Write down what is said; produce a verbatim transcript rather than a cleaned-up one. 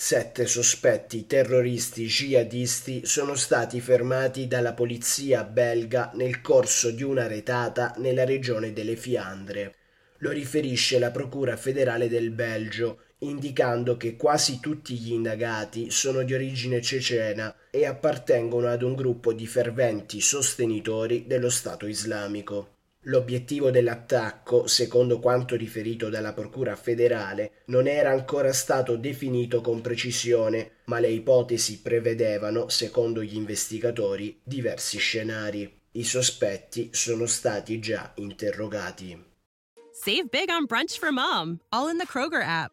Sette sospetti terroristi jihadisti sono stati fermati dalla polizia belga nel corso di una retata nella regione delle Fiandre. Lo riferisce la Procura federale del Belgio, indicando che quasi tutti gli indagati sono di origine cecena e appartengono ad un gruppo di ferventi sostenitori dello Stato Islamico. L'obiettivo dell'attacco, secondo quanto riferito dalla Procura federale, non era ancora stato definito con precisione, ma le ipotesi prevedevano, secondo gli investigatori, diversi scenari. I sospetti sono stati già interrogati. Save big on brunch for mom, all in the Kroger app.